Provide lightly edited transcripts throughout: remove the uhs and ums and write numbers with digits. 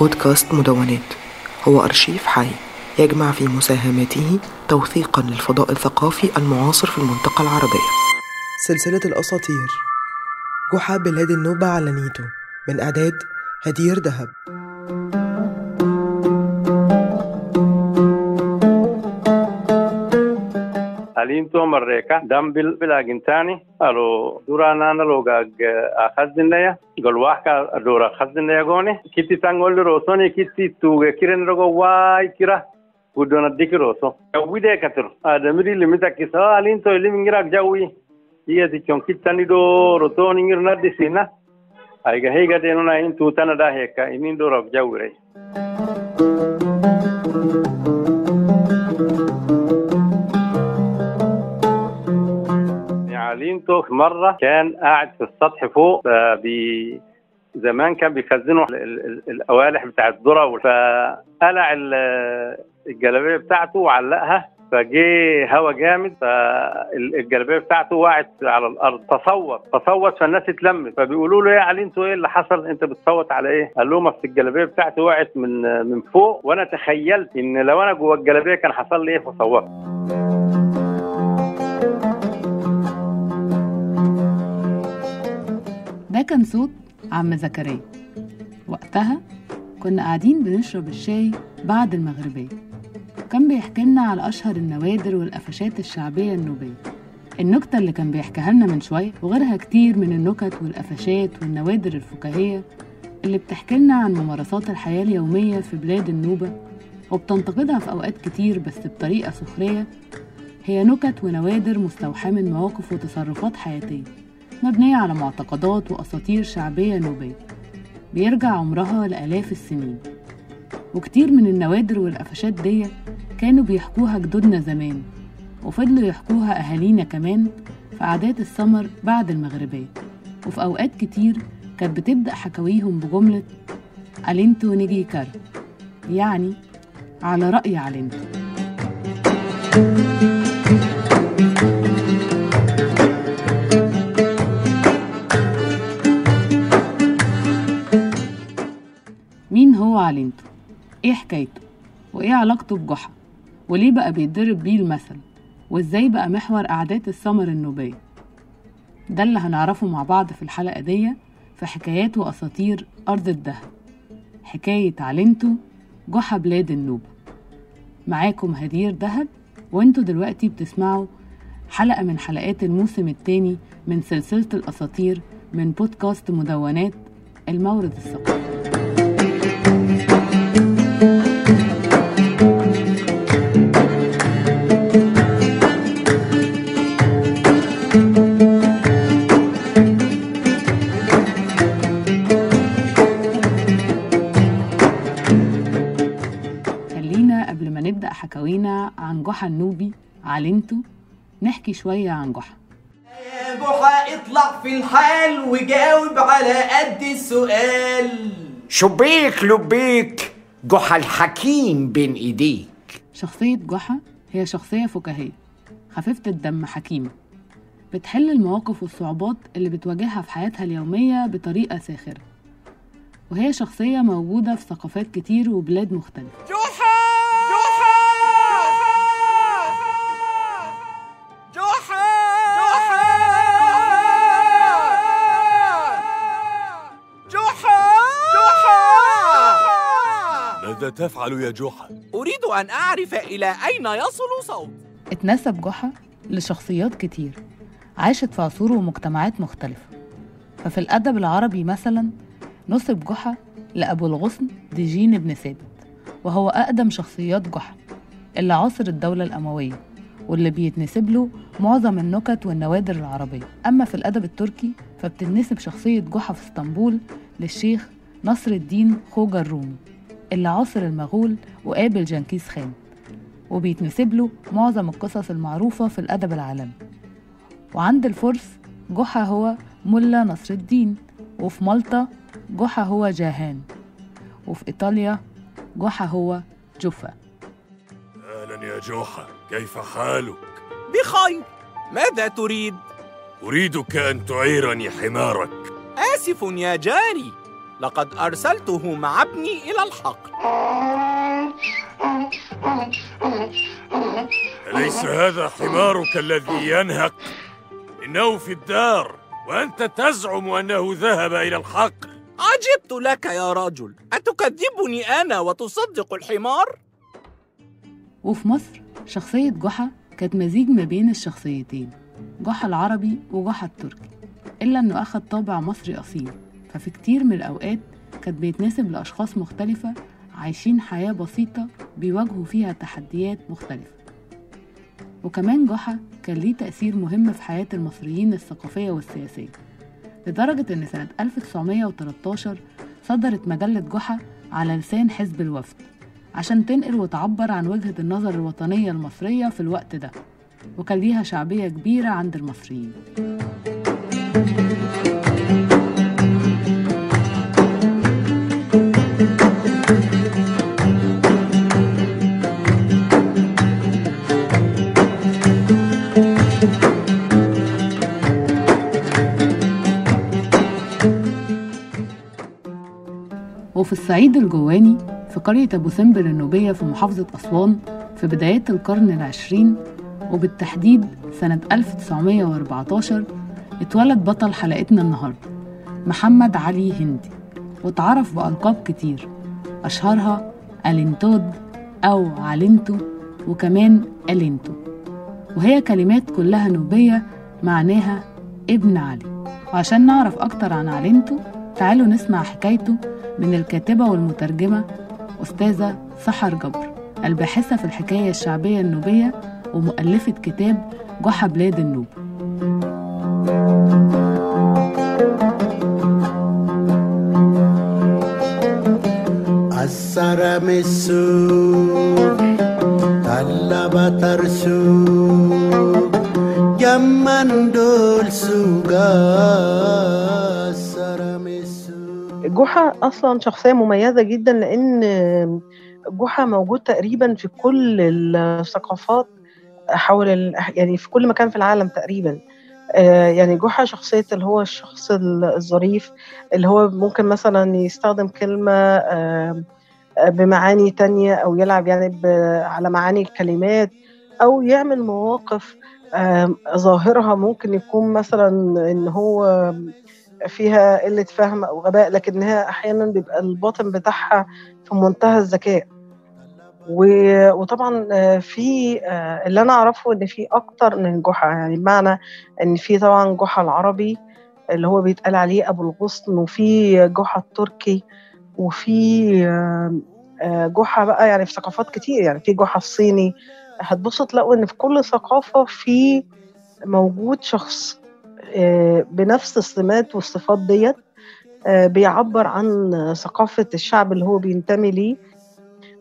بودكاست مدونات هو أرشيف حي يجمع في مساهماته توثيقا للفضاء الثقافي المعاصر في المنطقة العربية. سلسلة الأساطير، جحا بلاد النوبة على نيتو، من إعداد هدير دهب. ألينتو مريكا دم بالأجنتاني ألو دورانا نلوجا أخذناه قلواحكا دورا أخذناه قوني كتي تانقول روسوني كتي توجا كيرن رجوا واي كيرا بدون الديك روسو أودي كتر هذا مري لمتى كيسا ألينتو اللي منجرك جاوي هي ديكون كتاني دو روسوني غيرنا ديسينا أيها هيجا دينونا إن توتانا ده هيكا إنين دورا جاوري. علينتو مرة كان قاعد في السطح فوق، زمان كان بيخزنوا القوالح بتاعت الذرة، فقلع الجلابية بتاعته وعلقها، فجي هوا جامد فالجلابية بتاعته وقعت على الأرض، تصوت فالناس اتلمت، فبيقولوا له يا علينتو ايه اللي حصل، انت بتصوت على ايه؟ قال لهم اصل الجلابية بتاعتي وقعت من فوق، وانا تخيلت ان لو انا جوه الجلابية كان حصل لي ايه فصوت. ده كان صوت عم زكريا. وقتها كنا قاعدين بنشرب الشاي بعد المغربية، كان بيحكي لنا على أشهر النوادر والقفشات الشعبية النوبية. النكتة اللي كان بيحكيها لنا من شوية وغيرها كتير من النكت والقفشات والنوادر الفكاهية اللي بتحكي لنا عن ممارسات الحياة اليومية في بلاد النوبة وبتنتقدها في أوقات كتير بس بطريقة سخرية، هي نكت ونوادر مستوحاة من مواقف وتصرفات حياتية مبنية على معتقدات وأساطير شعبية نوبية بيرجع عمرها لآلاف السنين. وكتير من النوادر والقفشات دي كانوا بيحكوها جدودنا زمان، وفضلوا يحكوها أهالينا كمان في عادات السمر بعد المغربية، وفي أوقات كتير كانت بتبدأ حكاويهم بجملة ألينتو نيجي كار، يعني على رأي ألينتو. مين هو ألينتو؟ إيه حكايته؟ وإيه علاقته بجحا؟ وليه بقى بيتضرب بيه المثل؟ وإزاي بقى محور قعدات السمر النوبية؟ ده اللي هنعرفه مع بعض في الحلقة دي في حكايات وأساطير أرض الدهب، حكاية ألينتو جحا بلاد النوبة. معاكم هدير دهب، وإنتوا دلوقتي بتسمعوا حلقة من حلقات الموسم الثاني من سلسلة الأساطير من بودكاست مدونات، المورد الثقافي. حكاوينا عن جحا النوبي ألينتو، نحكي شوية عن جحا. يا جحا اطلع في الحال وجاوب على قد السؤال. شبيك لبيك جحا الحكيم بين ايديك. شخصية جحا هي شخصية فكاهية خفيفة الدم حكيمة، بتحل المواقف والصعوبات اللي بتواجهها في حياتها اليومية بطريقة ساخرة، وهي شخصية موجودة في ثقافات كتير وبلاد مختلفة. ماذا تفعل يا جحا؟ أريد أن أعرف إلى أين يصل صوت. اتنسب جحا لشخصيات كتير عاشت في عصور ومجتمعات مختلفة، ففي الأدب العربي مثلاً نسب جحا لأبو الغصن ديجين بن ثابت، وهو أقدم شخصيات جحا اللي عاصر الدولة الأموية واللي بيتنسب له معظم النكت والنوادر العربية. أما في الأدب التركي فبتنسب شخصية جحا في اسطنبول للشيخ نصر الدين خوجة الرومي اللي عاصر المغول وقابل جنكيز خان، وبيتنسب له معظم القصص المعروفة في الأدب العالمي. وعند الفرس جحا هو ملا نصر الدين، وفي مالطا جحا هو جاهان، وفي إيطاليا جحا هو جوفا. أهلا يا جحا، كيف حالك؟ بخير، ماذا تريد؟ أريدك أن تعيرني حمارك. آسف يا جاري، لقد أرسلته مع ابني إلى الحقل. أليس هذا حمارك الذي ينهق؟ إنه في الدار وأنت تزعم أنه ذهب إلى الحقل. عجبت لك يا رجل، أتكذبني أنا وتصدق الحمار؟ وفي مصر شخصية جحا كانت مزيج ما بين الشخصيتين، جحا العربي وجحا التركي، إلا أنه أخذ طابع مصري أصيل، ففي كتير من الأوقات كانت بيتناسب لأشخاص مختلفة عايشين حياة بسيطة بيواجهوا فيها تحديات مختلفة. وكمان جحا كان ليه تأثير مهم في حياة المصريين الثقافية والسياسية، لدرجة أن سنة 1913 صدرت مجلة جحا على لسان حزب الوفد عشان تنقل وتعبر عن وجهة النظر الوطنية المصرية في الوقت ده، وكان ليها شعبية كبيرة عند المصريين. وفي الصعيد الجواني في قرية أبو سمبل النوبية في محافظة أسوان في بدايات القرن العشرين، وبالتحديد سنة 1914، اتولد بطل حلقتنا النهاردة محمد علي هندي، واتعرف بألقاب كتير أشهرها ألينتود أو علينتو وكمان ألينتو، وهي كلمات كلها نوبية معناها ابن علي. وعشان نعرف أكتر عن علينتو تعالوا نسمع حكايته من الكاتبة والمترجمة أستاذة سحر جبر، الباحثة في الحكاية الشعبية النوبية ومؤلفة كتاب جحا بلاد النوب. عسر مسوق طلب ترسوق جمن دول سوقا. جحا أصلاً شخصية مميزة جداً، لأن جحا موجود تقريباً في كل الثقافات حول يعني في كل مكان في العالم تقريباً. يعني جحا شخصية اللي هو الشخص الظريف اللي هو ممكن مثلاً يستخدم كلمة بمعاني تانية أو يلعب يعني على معاني الكلمات أو يعمل مواقف ظاهرها ممكن يكون مثلاً إن هو فيها قلة فهم أو غباء، لكنها أحياناً بيبقى الباطن بتاعها في منتهى الذكاء. وطبعاً في اللي أنا أعرفه إن في أكتر من جحا، يعني بمعنى إن في طبعاً جحا العربي اللي هو بيتقال عليه أبو الغصن، وفي جحا التركي، وفي جحا بقى يعني في ثقافات كتير، يعني في جحا الصيني. هتبصوا تلاقوا إن في كل ثقافة في موجود شخص بنفس السمات والصفات ديت بيعبر عن ثقافة الشعب اللي هو بينتمي ليه،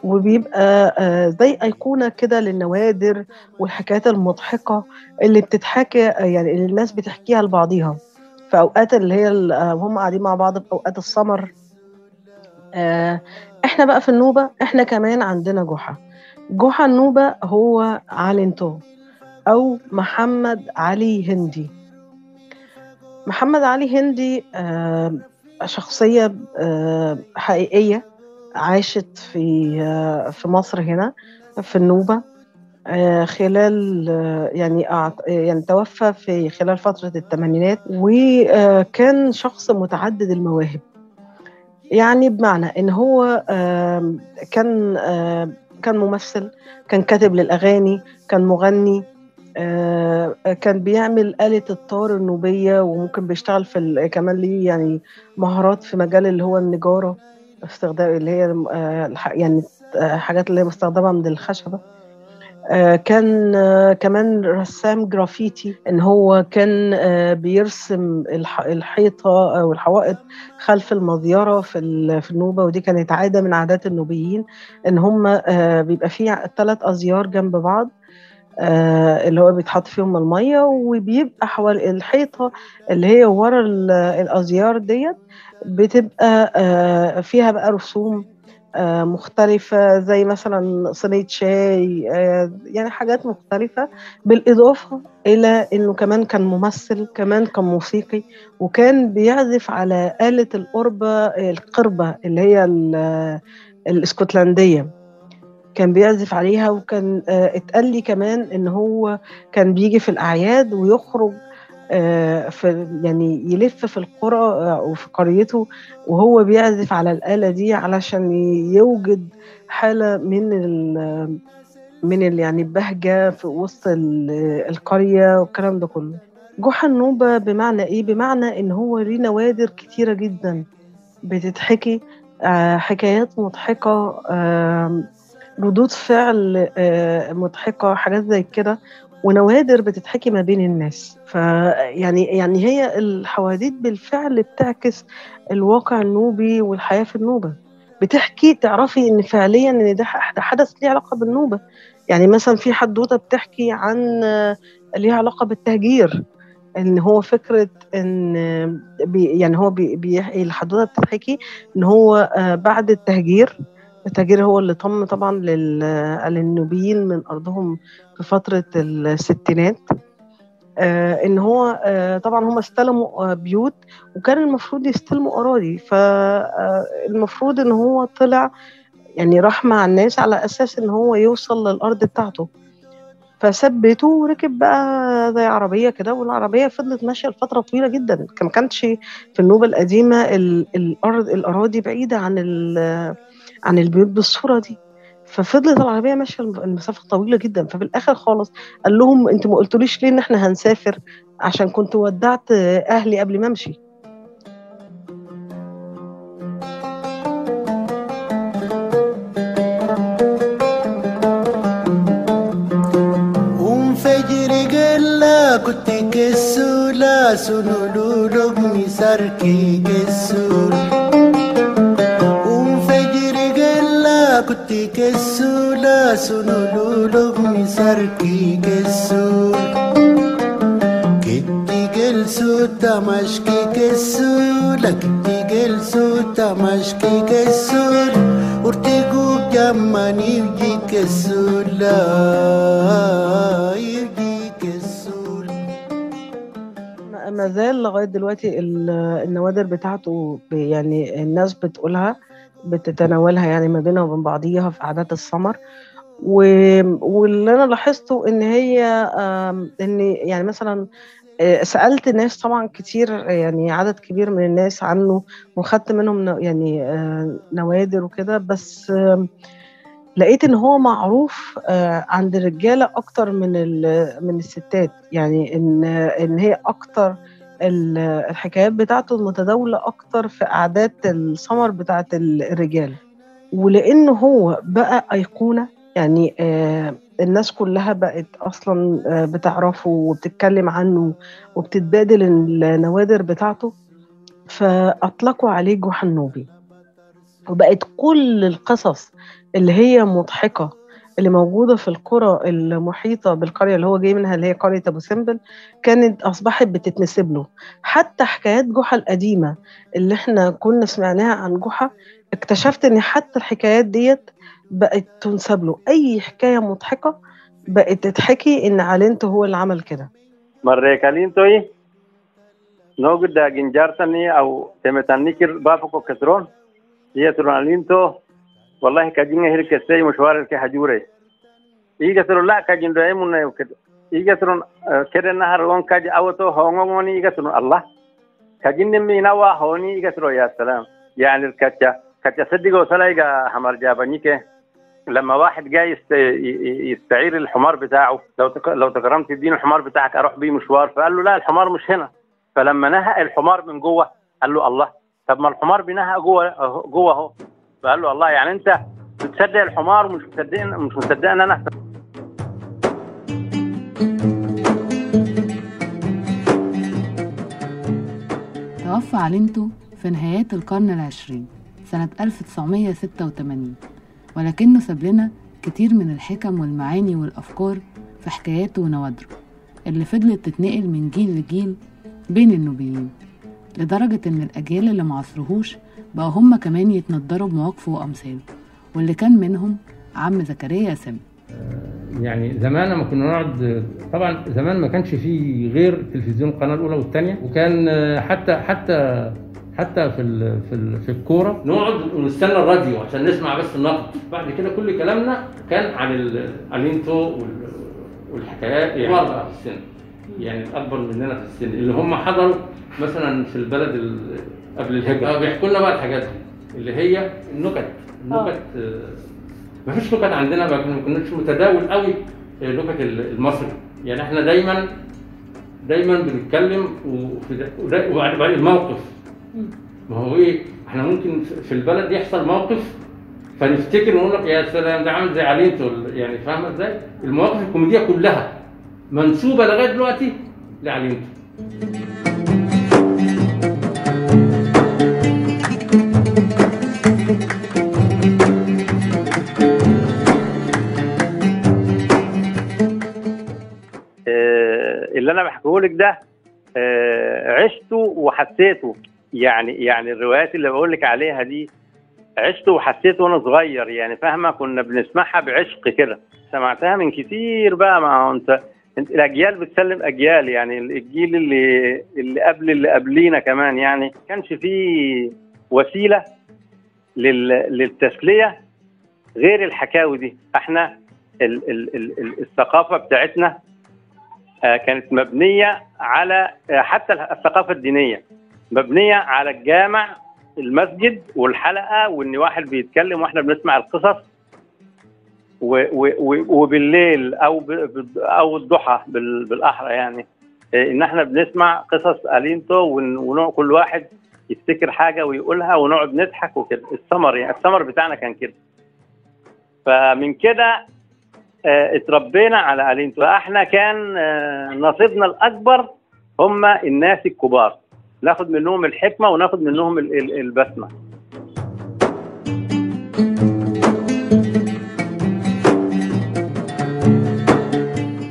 وبيبقى زي أيقونة كده للنوادر والحكايات المضحكة اللي بتتحكي، يعني اللي الناس بتحكيها لبعضيها في أوقات اللي هي وهم قاعدين مع بعض في أوقات السمر. احنا بقى في النوبة احنا كمان عندنا جحا النوبة هو علينتو أو محمد علي هندي. محمد علي هندي شخصية حقيقية عاشت في مصر هنا في النوبة خلال يعني توفى في خلال فترة الثمانينات، وكان شخص متعدد المواهب، يعني بمعنى إن هو كان ممثل، كان كاتب للأغاني، كان مغني، كان بيعمل آلة الطار النوبية، وممكن بيشتغل في كمان ليه يعني مهارات في مجال اللي هو النجارة، استخدام اللي هي يعني حاجات اللي هي مستخدمة من الخشبة. كان كمان رسام جرافيتي، إن هو كان بيرسم الحيطة أو الحوائط خلف المظيرة في النوبة، ودي كانت عادة من عادات النوبيين إن هم بيبقى فيه 3 أزيار جنب بعض اللي هو بيتحط فيهم المية، وبيبقى حوالي الحيطة اللي هي ورا الأزيار ديت بتبقى فيها بقى رسوم مختلفة، زي مثلا صينية شاي، يعني حاجات مختلفة. بالإضافة إلى أنه كمان كان ممثل، كمان كان موسيقي، وكان بيعزف على آلة القربة اللي هي الاسكتلندية، كان بيعزف عليها. وكان اتقال لي كمان أن هو كان بيجي في الأعياد ويخرج يعني يلف في القرى وفي قريته وهو بيعزف على الآلة دي، علشان يوجد حالة من يعني البهجة في وسط القرية والكلام ده كله. جحا النوبة بمعنى إيه؟ بمعنى إن هو ليه نوادر كتيرة جدا بتتحكي، حكايات مضحكة، ردود فعل مضحكة، حاجات زي كده، ونوادر بتتحكي ما بين الناس. يعني هي الحواديت بالفعل بتعكس الواقع النوبي والحياة في النوبة، بتحكي، تعرفي ان فعليا ان ده حدث ليه علاقة بالنوبة. يعني مثلا في حدوتة بتحكي عن ليها علاقة بالتهجير، ان هو فكرة ان يعني هو الحدوتة بتحكي ان هو بعد التهجير هو اللي تم طبعا للنوبيين من أرضهم في فترة الستينات، إن هو طبعا هم استلموا بيوت، وكان المفروض يستلموا أراضي، فالمفروض إن هو طلع يعني راح مع الناس على أساس إن هو يوصل للأرض بتاعته، فثبته وركب بقى زي عربية كده، والعربية فضلت ماشية لفترة طويلة جدا. ما كانتش في النوبة القديمة الأراضي بعيدة عن البيوت بالصورة دي، ففضلت العربية ماشية المسافة طويلة جدا. ففي الآخر خالص قال لهم أنتوا ما قلتوليش ليه إن إحنا هنسافر، عشان كنت ودعت أهلي قبل ما أمشي. كنت كسولة سنولولو مساركي كسولة كنت كسولة سنولولو مساركي كسولة كنت جلسو تمشكي كسولة كنت جلسو تمشكي كسولة ورتقو جماني يجي كسولة. ما زال لغاية دلوقتي النوادر بتاعته يعني الناس بتقولها، بتتناولها يعني ما بينها وبين بعضيها في قعدات السمر. واللي أنا لاحظته إن هي إن يعني مثلا سألت ناس طبعا كتير، يعني عدد كبير من الناس عنه، وخدت منهم يعني نوادر وكده، بس لقيت ان هو معروف عند الرجاله اكتر من الستات. يعني ان هي اكتر الحكايات بتاعته المتداوله اكتر في قعدات السمر بتاعه الرجال، ولان هو بقى ايقونه، يعني الناس كلها بقت اصلا بتعرفه وبتتكلم عنه وبتتبادل النوادر بتاعته، فاطلقوا عليه جحا النوبي. وبقت كل القصص اللي هي مضحكة اللي موجودة في القرى المحيطة بالقرية اللي هو جاي منها، اللي هي قرية أبو سمبل، كانت أصبحت بتتنسب له. حتى حكايات جحا القديمة اللي احنا كنا سمعناها عن جحا، اكتشفت إن حتى الحكايات ديت بقت تنسب له. أي حكاية مضحكة بقت تتحكي إن علنته هو اللي عمل كده. مريك علنتوي نوجد جنجارتني أو تمتني بافكو كسرون هي ترنالينتو والله كجين هير كسي مشوار الكحجوري يجي ترون لا كجين دايمون يوكد يجي ترون كده نهر وان كج أو تو هونغوني يجي ترون الله كجين نمي نوا هوني يجي ترون يا سلام. يعني الكتشا صدقوا سلايجا حمار جابنيك لما واحد جاي يستعير الحمار بتاعه، لو تكرمت الدين الحمار بتاعك أروح بيه مشوار، فقال له لا الحمار مش هنا، فلما نهى الحمار من جوه قال له الله طب ما الحمار بينها جوه اهو، فقال له الله يعني انت بتصدق الحمار ومش مصدقني مش مصدقني انا. توفى علنتو في نهايات القرن العشرين سنة 1986، ولكنه ساب لنا كتير من الحكم والمعاني والأفكار في حكاياته ونوادره اللي فضلت تتنقل من جيل لجيل بين النوبيين، لدرجة إن الأجيال اللي معصرهوش بقى هم كمان يتنضروا بمواقفه وأمثاله. واللي كان منهم عم زكريا سامي. يعني زمان لما كنا نقعد، طبعا زمان ما كانش فيه غير تلفزيون القناه الاولى والثانيه، وكان حتى في الكوره نقعد ونستنى الراديو عشان نسمع بس النقد. بعد كده كل كلامنا كان عن الالينتو والحكايات يعني في السن، يعني الاكبر مننا في السن اللي هم حضروا مثلا في البلد قبل الهجره بيحكوا لنا بقى الحاجات دي اللي هي النكت. ما فيش نكت عندنا، ما كناش متداول قوي نكت المصري، يعني احنا دايما بنتكلم وبعد الموقف. ما هو ايه، احنا ممكن في البلد يحصل موقف فنفتكر ونقول لك يا سلام ده عامل زي علينتو، يعني فاهمه ازاي؟ المواقف الكوميديه كلها منسوبه لغايه دلوقتي لعلينتو. اللي انا بحكيهولك ده عشته وحسيته، يعني الروايات اللي بقولك عليها دي عشته وحسيته وانا صغير، يعني فاهمه، كنا بنسمعها بعشق كده، سمعتها من كتير بقى. ما هو انت الاجيال بتسلم اجيال، يعني الجيل اللي قبلينا كمان، يعني ما كانش فيه وسيله للتسليه غير الحكاوي دي. احنا الثقافه بتاعتنا كانت مبنيه على، حتى الثقافه الدينيه مبنيه على الجامع، المسجد والحلقه، وان واحد بيتكلم واحنا بنسمع القصص، وبالليل او الضحى بالاحرى، يعني ان احنا بنسمع قصص ألينتو وكل واحد يفتكر حاجه ويقولها ونقعد نضحك وكده. السمر، يعني السمر بتاعنا كان كده، فمن كده اتربينا على ألينتو. فاحنا كان نصيبنا الاكبر هم الناس الكبار، ناخد منهم الحكمه وناخد منهم البسمه.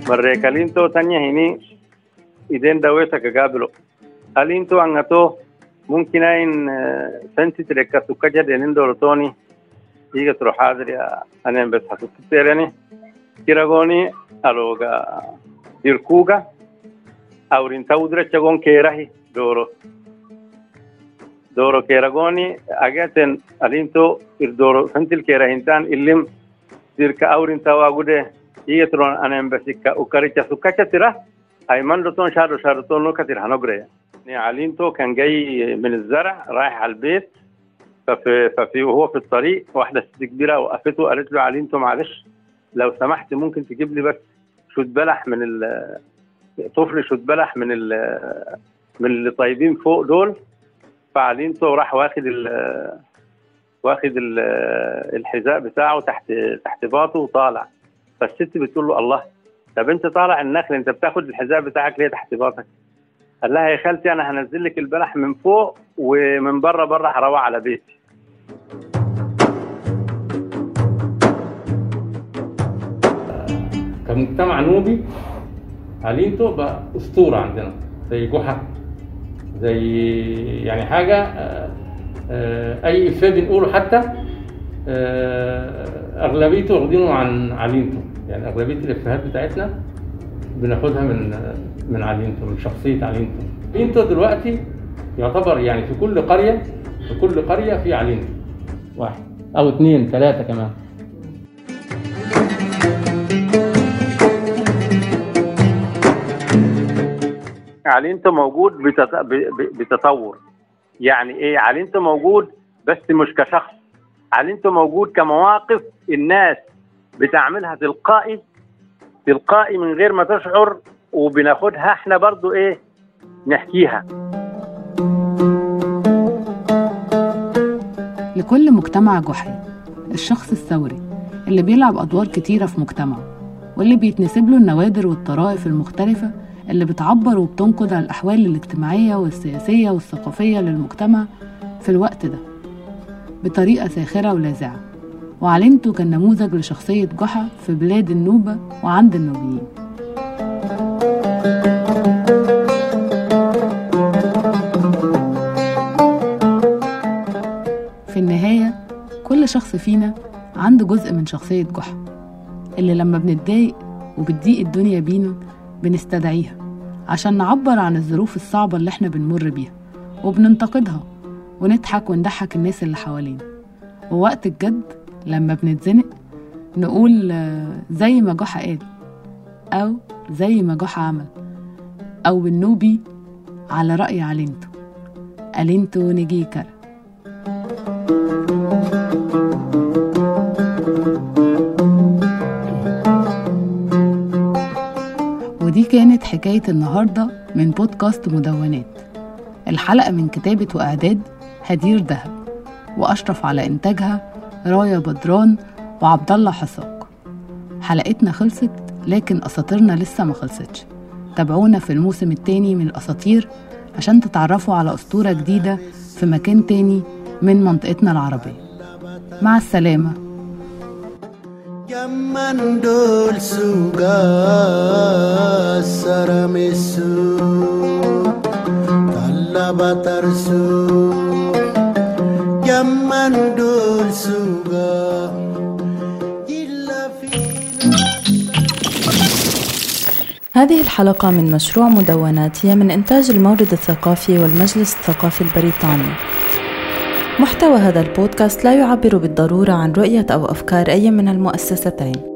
مرة ألينتو تانية هني إيدين دويتا كقابلو ألينتو أنغتو ممكن أين سنتي تركا سكجة دينين دورتوني إيجا تروح عادري أنا بس حسوكتيراني كيراغوني ألوغا يركوغا أورين تاودرة تشغون كيراهي دورو كيراغوني أجاتن ألينتو إردورو سنتي كيراهنتان إلم تركا أورين تاواغودة يترون أنا بسكة وكاريتشا سكة ترى أيمن رتون شارتون نكتير هنجري. علينتو كان جاي من الزرع رايح على البيت، ففي وهو في الطريق واحدة ست كبيرة وقفته وقالت له علينتو معلش لو سمحت ممكن تجيب لي بس شوت بلح من طفل، شوت بلح من اللي طيبين فوق دول. فعلينتو راح واخد الحذاء بتاعه تحت باطه وطالع. فالست بتقول له الله، طب انت طالع النخل انت بتاخد الحذاء بتاعك ليه تحت باطك؟ قال لها يا خالتي انا هنزل لك البلح من فوق ومن بره هروح على بيتي. كمجتمع نوبي علينتو بقى اسطوره عندنا، زي جحا، زي يعني حاجه اي افيه بنقوله حتى اغلبيته واخدينه عن علينتو، يعني اغلبيه الافيهات بتاعتنا بناخدها من علينتو، من شخصيه علينتو. علينتو دلوقتي يعتبر يعني في كل قريه في علينتو واحد او اثنين ثلاثه كمان. علينتو موجود بتطور، يعني ايه علينتو موجود بس مش كشخص، علينتو موجود كمواقف الناس بتعملها تلقائي من غير ما تشعر، وبناخدها احنا برضو ايه نحكيها. لكل مجتمع جحري الشخص الثوري اللي بيلعب أدوار كتيرة في مجتمعه، واللي بيتنسب له النوادر والطرائف المختلفة اللي بتعبر وبتنقد عن الأحوال الاجتماعية والسياسية والثقافية للمجتمع في الوقت ده بطريقة ساخرة ولاذعة. وعلينتو كان نموذج لشخصية جحا في بلاد النوبة وعند النوبيين. في النهاية كل شخص فينا عنده جزء من شخصية جحا اللي لما بنتضايق وبتضيق الدنيا بينا بنستدعيها عشان نعبر عن الظروف الصعبة اللي احنا بنمر بيها، وبننتقدها ونضحك ونضحك الناس اللي حوالينا. ووقت الجد لما بنتزنق نقول زي ما جحا قال أو زي ما جحا عمل، أو بالنوبي على رأي علينتو علينتو نجيكر. ودي كانت حكاية النهاردة من بودكاست مدونات، الحلقة من كتابة وإعداد هدير دهب، وأشرف على إنتاجها رايا بدران وعبد الله حساق. حلقتنا خلصت لكن أساطيرنا لسه ما خلصتش. تابعونا في الموسم الثاني من الأساطير عشان تتعرفوا على أسطورة جديدة في مكان تاني من منطقتنا العربية. مع السلامة. جمّن دول سوغا سرمسو طلب ترسو جمّن دول سوغا. هذه الحلقة من مشروع مدونات هي من إنتاج المورد الثقافي والمجلس الثقافي البريطاني. محتوى هذا البودكاست لا يعبر بالضرورة عن رؤية أو أفكار أي من المؤسستين.